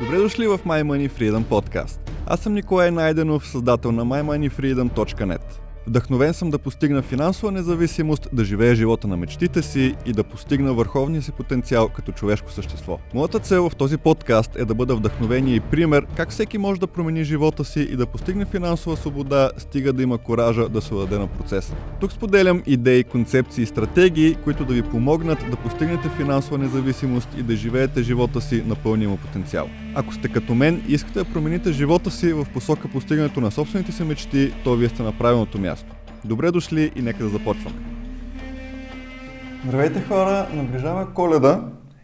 Добре дошли в My Money Freedom Podcast. Аз съм Николай Найденов, създател на MyMoneyFreedom.net. Вдъхновен съм да постигна финансова независимост, да живея живота на мечтите си и да постигна върховния си потенциал като човешко същество. Моята цел в този подкаст е да бъда вдъхновение и пример как всеки може да промени живота си и да постигне финансова свобода, стига да има коража да се отдаде на процеса. Тук споделям идеи, концепции и стратегии, които да ви помогнат да постигнете финансова независимост и да живеете живота си на пълния му потенциал. Ако сте като мен и искате да промените живота си в посока постигането на собствените си мечти, то вие сте на правилното място. Добре дошли и нека да започваме. Здравейте хора, наближава Коледа,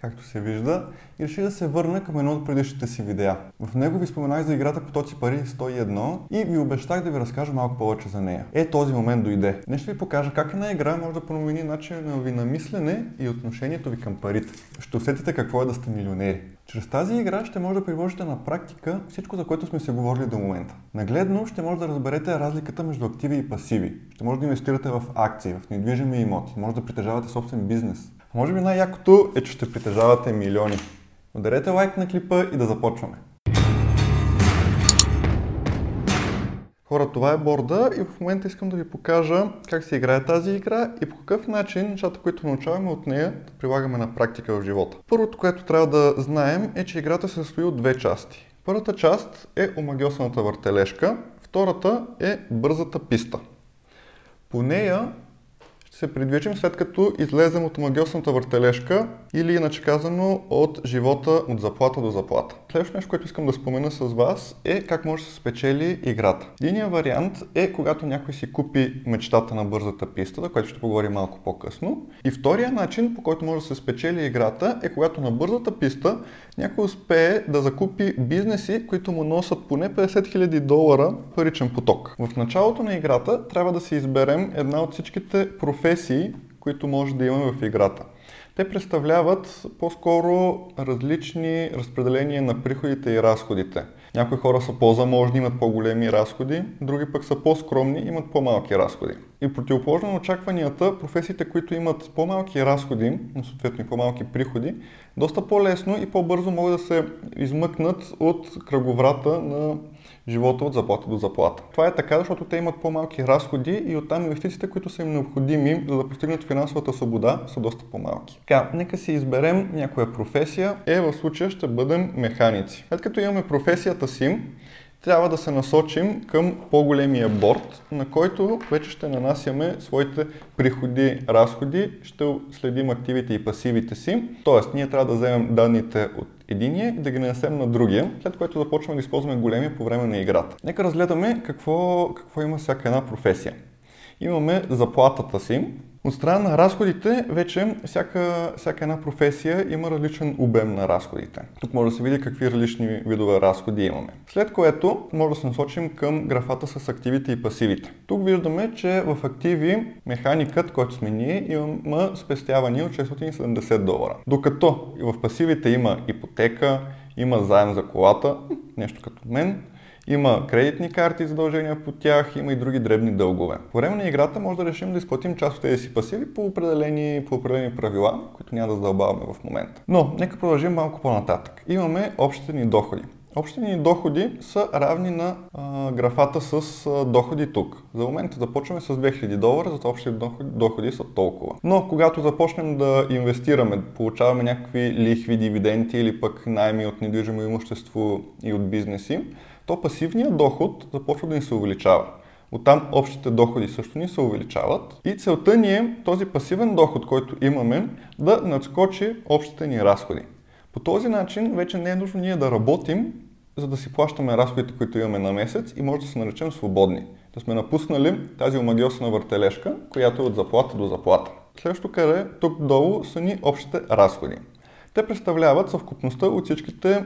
както се вижда, и реших да се върна към едно от предишните си видеа. В него ви споменах за играта Потоци пари 101 и ви обещах да ви разкажа малко повече за нея. Този момент дойде. Днес ще ви покажа как една игра може да промени начина ви на мислене и отношението ви към парите. Ще усетите какво е да сте милионери. Чрез тази игра ще може да приложите на практика всичко, за което сме се говорили до момента. Нагледно ще може да разберете разликата между активи и пасиви. Ще може да инвестирате в акции, в недвижими имоти, може да притежавате собствен бизнес. Може би най-якото е, че ще притежавате милиони. Ударете лайк на клипа и да започваме. Хора, това е борда и в момента искам да ви покажа как се играе тази игра и по какъв начин нещата, които научаваме от нея, да прилагаме на практика в живота. Първото, което трябва да знаем е, че играта се състои от две части. Първата част е омагьосаната въртележка, втората е бързата писта. По нея се придвижим след като излезем от магиосната въртележка или иначе казано от живота от заплата до заплата. Следващото нещо, което искам да спомена с вас е как може да се спечели играта. Единият вариант е когато някой си купи мечтата на бързата писта, за което ще поговорим малко по-късно. И втория начин, по който може да се спечели играта е когато на бързата писта някой успее да закупи бизнеси, които му носят поне $50,000 паричен поток. В началото на играта трябва да си изберем една от всичките професии, които може да имаме в играта. Те представляват по-скоро различни разпределения на приходите и разходите. Някои хора са по-заможни, имат по-големи разходи, други пък са по-скромни, имат по-малки разходи. И противоположно на очакванията, професиите, които имат по-малки разходи, но съответно и по-малки приходи, доста по-лесно и по-бързо могат да се измъкнат от кръговрата на живота от заплата до заплата. Това е така, защото те имат по-малки разходи и оттам инвестициите, които са им необходими, за да постигнат финансовата свобода, са доста по-малки. Така, нека си изберем някоя професия. В случая ще бъдем механици. След като имаме професията си, трябва да се насочим към по-големия борд, на който вече ще нанасяме своите приходи, разходи, ще следим активите и пасивите си. Тоест, ние трябва да вземем данните от единия и да ги нанесем на другия, след което започваме да използваме големи по време на играта. Нека разгледаме какво има всяка една професия. Имаме заплатата си. От страна на разходите, вече всяка една професия има различен обем на разходите. Тук може да се види какви различни видове разходи имаме. След което може да се насочим към графата с активите и пасивите. Тук виждаме, че в активи механикът, който сме ние, има спестявания от $670. Докато в пасивите има ипотека, има заем за колата, нещо като мен, има кредитни карти, задължения по тях, има и други дребни дългове. По време на играта може да решим да изплатим част от тези си пасиви по определени правила, които няма да задълбаваме в момента. Но нека продължим малко по-нататък. Имаме общите ни доходи. Общите ни доходи са равни на графата с доходи тук. За момента започваме с $2000, защото общите доходи са толкова. Но когато започнем да инвестираме, получаваме някакви лихви, дивиденти или пък наеми от недвижимо имущество и от бизнеси, то пасивният доход започва да ни се увеличава. Оттам общите доходи също ни се увеличават и целта ни е този пасивен доход, който имаме, да надскочи общите ни разходи. По този начин вече не е нужно ние да работим, за да си плащаме разходите, които имаме на месец и може да се наречем свободни. Да сме напуснали тази омагьосана въртележка, която е от заплата до заплата. Следващото каре, тук долу са ни общите разходи. Те представляват съвкупността от всичките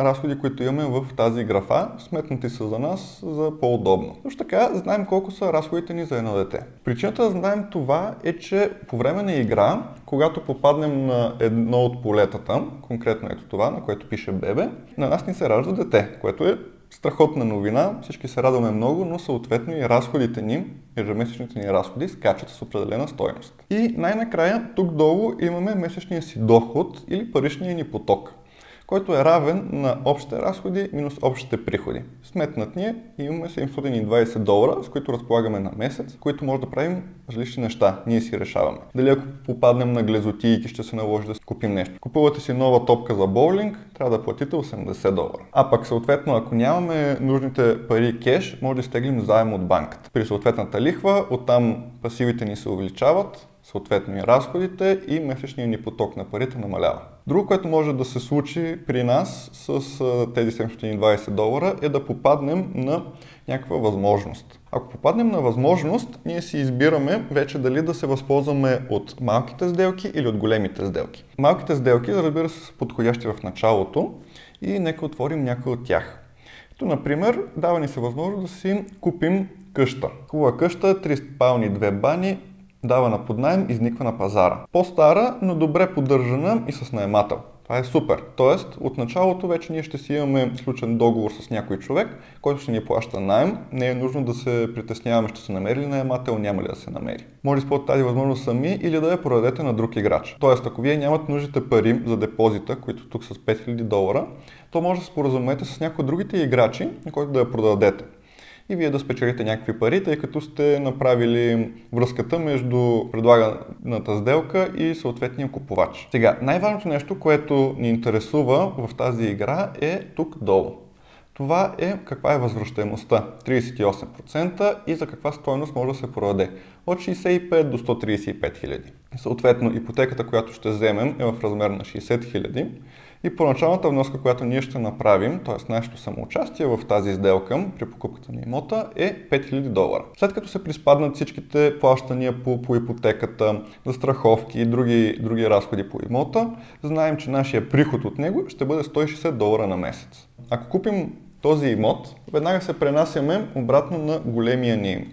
разходи, които имаме в тази графа, сметнати са за нас за по-удобно. Също така знаем колко са разходите ни за едно дете. Причината да знаем това е, че по време на игра, когато попаднем на едно от полетата, конкретно ето това, на което пише бебе, на нас ни се ражда дете, което е страхотна новина, всички се радваме много, но съответно и разходите ни, ежемесечните ни разходи скачат с определена стойност. И най-накрая тук долу имаме месечния си доход или паричния ни поток, който е равен на общите разходи минус общите приходи. Сметнат ние имаме $720, с които разполагаме на месец, които може да правим различни неща. Ние си решаваме. Дали ако попаднем на глезотийки, ще се наложи да си купим нещо. Купувате си нова топка за боулинг, трябва да платите $80. А пък съответно, ако нямаме нужните пари кеш, може да изтеглим заем от банката. При съответната лихва, оттам пасивите ни се увеличават, съответно и разходите, и месечният ни поток на парите намалява. Друго, което може да се случи при нас с тези $720 е да попаднем на някаква възможност. Ако попаднем на възможност, ние си избираме вече дали да се възползваме от малките сделки или от големите сделки. Малките сделки, разбира се, са подходящи в началото и нека отворим някой от тях. Ето, например, дава ни се възможност да си купим къща. Хубава къща, 3 спални, 2 бани, дава на поднаем, изниква на пазара. По-стара, но добре поддържана и с наемател. Това е супер. Тоест, от началото вече ние ще си имаме сключен договор с някой човек, който ще ни плаща наем. Не е нужно да се притесняваме, ще се намери ли наемател, няма ли да се намери. Може да използвате тази възможност сами или да я продадете на друг играч. Тоест, ако вие нямате нужните пари за депозита, които тук са с $5000, то може да се споразумете с някои от другите играчи, на които да я продадете. И вие да спечелите някакви пари, тъй като сте направили връзката между предлаганата сделка и съответния купувач. Сега, най-важното нещо, което ни интересува в тази игра е тук долу. Това е каква е възвръщаемостта, 38%, и за каква стойност може да се продаде, от 65 до 135 хиляди. Съответно, ипотеката, която ще вземем, е в размер на 60 хиляди. И поначалната вноска, която ние ще направим, т.е. нашето самоучастие в тази сделка при покупката на имота, е $5000. След като се приспаднат всичките плащания по ипотеката, застраховки и други разходи по имота, знаем, че нашия приход от него ще бъде $160 на месец. Ако купим този имот, веднага се пренасяме обратно на големия ни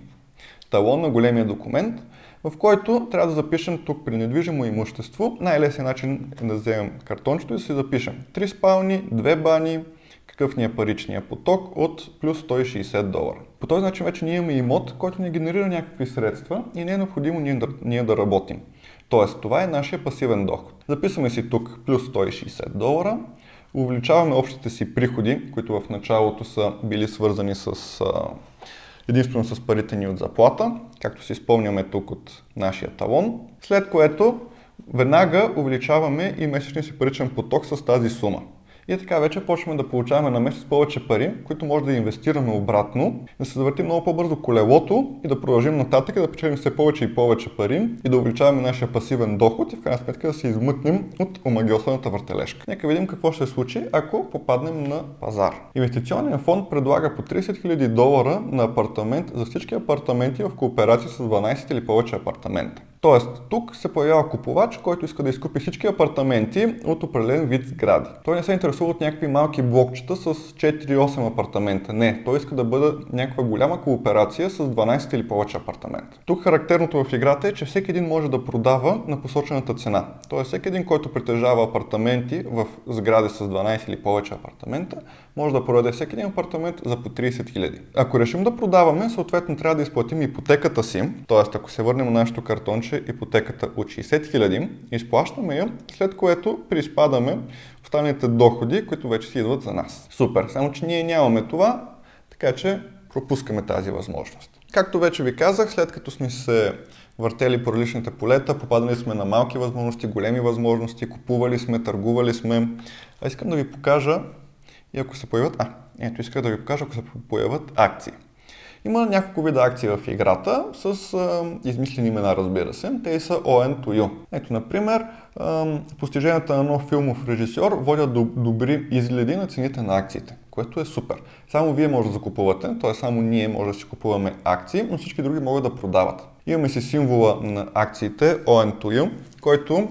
талон, на големия документ, в който трябва да запишем тук при недвижимо имущество. Най-лесният начин е да вземем картончето и да си запишем 3 спални, 2 бани, какъв ни е паричният поток от плюс $160. По този начин вече ние имаме имот, който ни генерира някакви средства и не е необходимо ние да работим. Тоест, това е нашия пасивен доход. Записваме си тук плюс $160, увеличаваме общите си приходи, които в началото са били свързани с... единствено с парите ни от заплата, както си спомняме тук от нашия талон, след което веднага увеличаваме и месечния си паричен поток с тази сума. И така вече почваме да получаваме на месец повече пари, които може да инвестираме обратно, да се завъртим много по-бързо колелото и да продължим нататък, да печелим все повече и повече пари и да увеличаваме нашия пасивен доход и в крайна сметка да се измъкнем от омагьосаната въртележка. Нека видим какво ще се случи, ако попаднем на пазар. Инвестиционният фонд предлага по $30 000 на апартамент за всички апартаменти в кооперация с 12 или повече апартамента. Тоест, тук се появява купувач, който иска да изкупи всички апартаменти от определен вид сгради. Той не се интересува от някакви малки блокчета с 4-8 апартамента. Не, той иска да бъде някаква голяма кооперация с 12 или повече апартамента. Тук характерното в играта е, че всеки един може да продава на посочената цена. Тоест, всеки един, който притежава апартаменти в сгради с 12 или повече апартамента, може да продаде всеки един апартамент за по 30 хиляди. Ако решим да продаваме, съответно трябва да изплатим ипотеката си, тоест ако се върнем на нашото картонче, ипотеката от 60 хиляди, изплащаме я, след което приспадаме останалите доходи, които вече си идват за нас. Супер, само че ние нямаме това, така че пропускаме тази възможност. Както вече ви казах, след като сме се въртели по различните полета, попадали сме на малки възможности, големи възможности, купували сме, търгували сме. А искам да ви покажа, и ако се появят... ето искам да ви покажа, ако се появят акции. Има няколко вида акции в играта с измислени имена, разбира се. Те са ON2U. Ето, например, постиженията на нов филмов режисьор водят до добри изгледи на цените на акциите, което е супер. Само вие може да закупувате, т.е. само ние може да си купуваме акции, но всички други могат да продават. Имаме си символа на акциите ON2U, който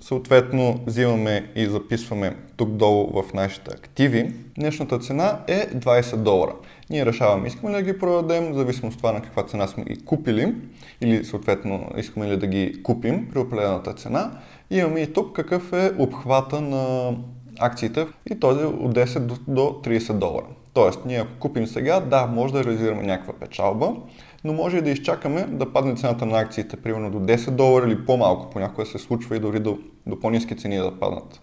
съответно взимаме и записваме тук долу в нашите активи. Днешната цена е $20. Ние решаваме, искаме ли да ги продадем, в зависимост от това на каква цена сме ги купили, или съответно искаме ли да ги купим при определената цена. И имаме и тук какъв е обхвата на акциите, и този от $10 до $30. Тоест, ние ако купим сега, да, може да реализираме някаква печалба, но може и да изчакаме да падне цената на акциите, примерно до $10 или по-малко, понякога се случва и дори до по-ниски цени да паднат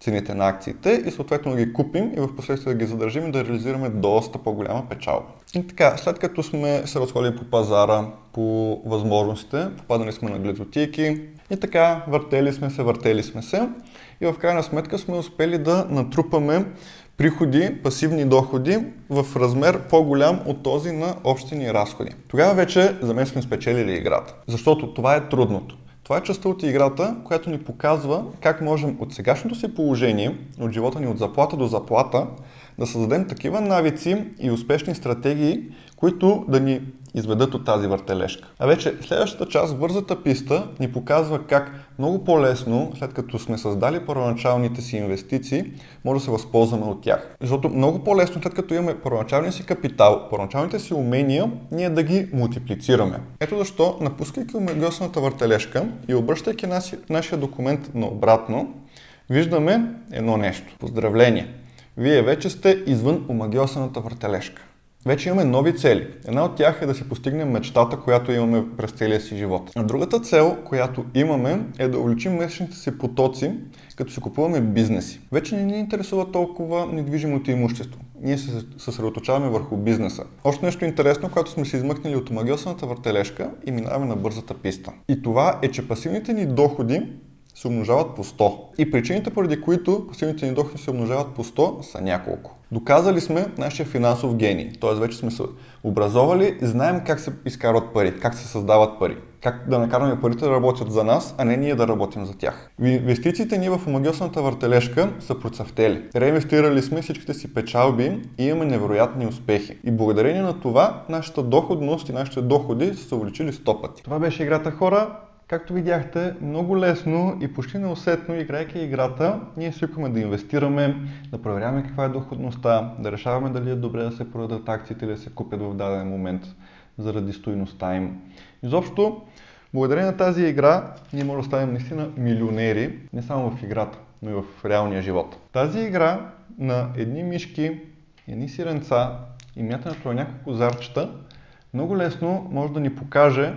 цените на акциите и съответно да ги купим и в последствие да ги задържим и да реализираме доста по-голяма печалба. И така, след като сме се разходили по пазара, по възможностите, попаднали сме на глезотийки и така въртели сме се и в крайна сметка сме успели да натрупаме приходи, пасивни доходи в размер по-голям от този на общи ни разходи. Тогава вече за мен сме спечелили играта, защото това е трудното. Това е частта от играта, която ни показва как можем от сегашното си положение, от живота ни от заплата до заплата, да създадем такива навици и успешни стратегии, които да ни изведат от тази въртележка. А вече следващата част, бързата писта, ни показва как много по-лесно, след като сме създали първоначалните си инвестиции, може да се възползваме от тях. Защото много по-лесно, след като имаме първоначалния си капитал, първоначалните си умения, ние да ги мултиплицираме. Ето защо, напускайки омагиосната въртележка и обръщайки нашия документ наобратно, виждаме едно нещо. Поздравление! Вие вече сте извън омагиосаната въртележка. Вече имаме нови цели. Една от тях е да си постигнем мечтата, която имаме през целия си живот. А другата цел, която имаме, е да увеличим месечните си потоци, като си купуваме бизнеси. Вече не ни интересува толкова недвижимото имущество. Ние се съсредоточаваме върху бизнеса. Още нещо интересно, което сме се измъкнали от омагиосаната въртележка и минаваме на бързата писта. И това е, че пасивните ни доходи се умножават по 100. И причините, поради които пасивните ни доходи се умножават по 100, са няколко. Доказали сме нашия финансов гений, т.е. вече сме се образовали, знаем как се изкарват пари, как се създават пари, как да накараме парите да работят за нас, а не ние да работим за тях. Инвестициите ни в омагиосаната въртележка са процъфтели. Реинвестирали сме всичките си печалби и имаме невероятни успехи. И благодарение на това нашата доходност и нашите доходи са се увеличили 100 пъти. Това беше играта, хора. Както видяхте, много лесно и почти неусетно, играйки играта, ние свикваме да инвестираме, да проверяваме каква е доходността, да решаваме дали е добре да се продадат акциите или да се купят в даден момент заради стойността им. Изобщо, благодарение на тази игра, ние можем да станем наистина милионери, не само в играта, но и в реалния живот. Тази игра на едни мишки, едни сиренца и мятането на няколко зарчета много лесно може да ни покаже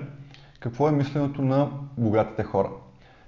какво е мисленето на богатите хора.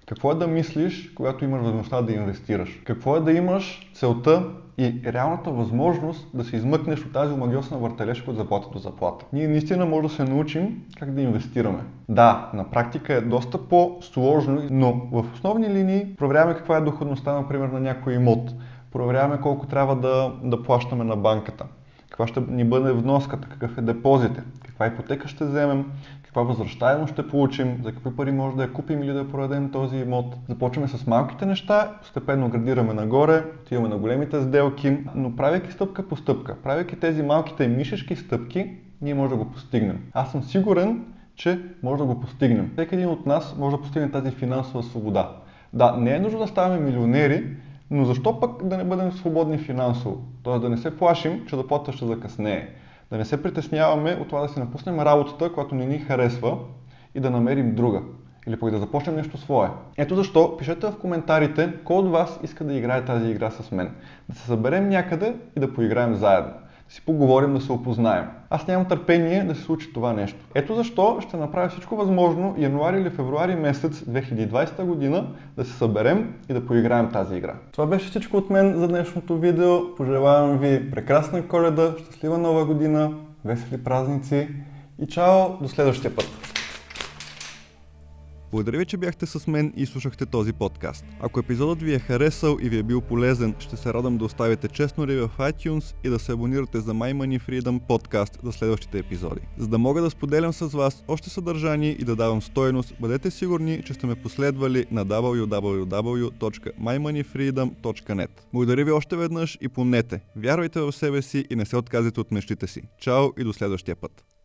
Какво е да мислиш, когато имаш възможността да инвестираш? Какво е да имаш целта и реалната възможност да се измъкнеш от тази омагиосна въртележка от заплата до заплата? Ние наистина може да се научим как да инвестираме. Да, на практика е доста по-сложно, но в основни линии проверяваме каква е доходността, например, на някой имот. Проверяваме колко трябва да плащаме на банката. Каква ще ни бъде вноската, какъв е депозитът, каква ипотека ще вземем, каква възвръщаемост ще получим, за какви пари може да я купим или да продадем този имот. Започваме с малките неща, постепенно градираме нагоре, отиваме на големите сделки, но правяки стъпка по стъпка, правяки тези малките мишешки стъпки, ние може да го постигнем. Аз съм сигурен, че може да го постигнем. Всеки един от нас може да постигне тази финансова свобода. Да, не е нужно да ставаме милионери, но защо пък да не бъдем свободни финансово? Т.е. да не се плашим, че заплатата ще закъснее. Да не се притесняваме от това да си напуснем работата, която не ни харесва и да намерим друга. Или пък да започнем нещо свое. Ето защо пишете в коментарите кой от вас иска да играе тази игра с мен. Да се съберем някъде и да поиграем заедно. Да си поговорим, да се опознаем. Аз нямам търпение да се случи това нещо. Ето защо ще направя всичко възможно януари или февруари месец 2020 година да се съберем и да поиграем тази игра. Това беше всичко от мен за днешното видео. Пожелавам ви прекрасна Коледа, щастлива Нова година, весели празници и чао до следващия път. Благодаря ви, че бяхте с мен и слушахте този подкаст. Ако епизодът ви е харесал и ви е бил полезен, ще се радвам да оставите честно ревю в iTunes и да се абонирате за My Money Freedom Podcast за следващите епизоди. За да мога да споделям с вас още съдържание и да давам стойност, бъдете сигурни, че сте ме последвали на www.mymoneyfreedom.net. Благодаря ви още веднъж и помнете, вярвайте в себе си и не се отказвайте от мечтите си. Чао и до следващия път!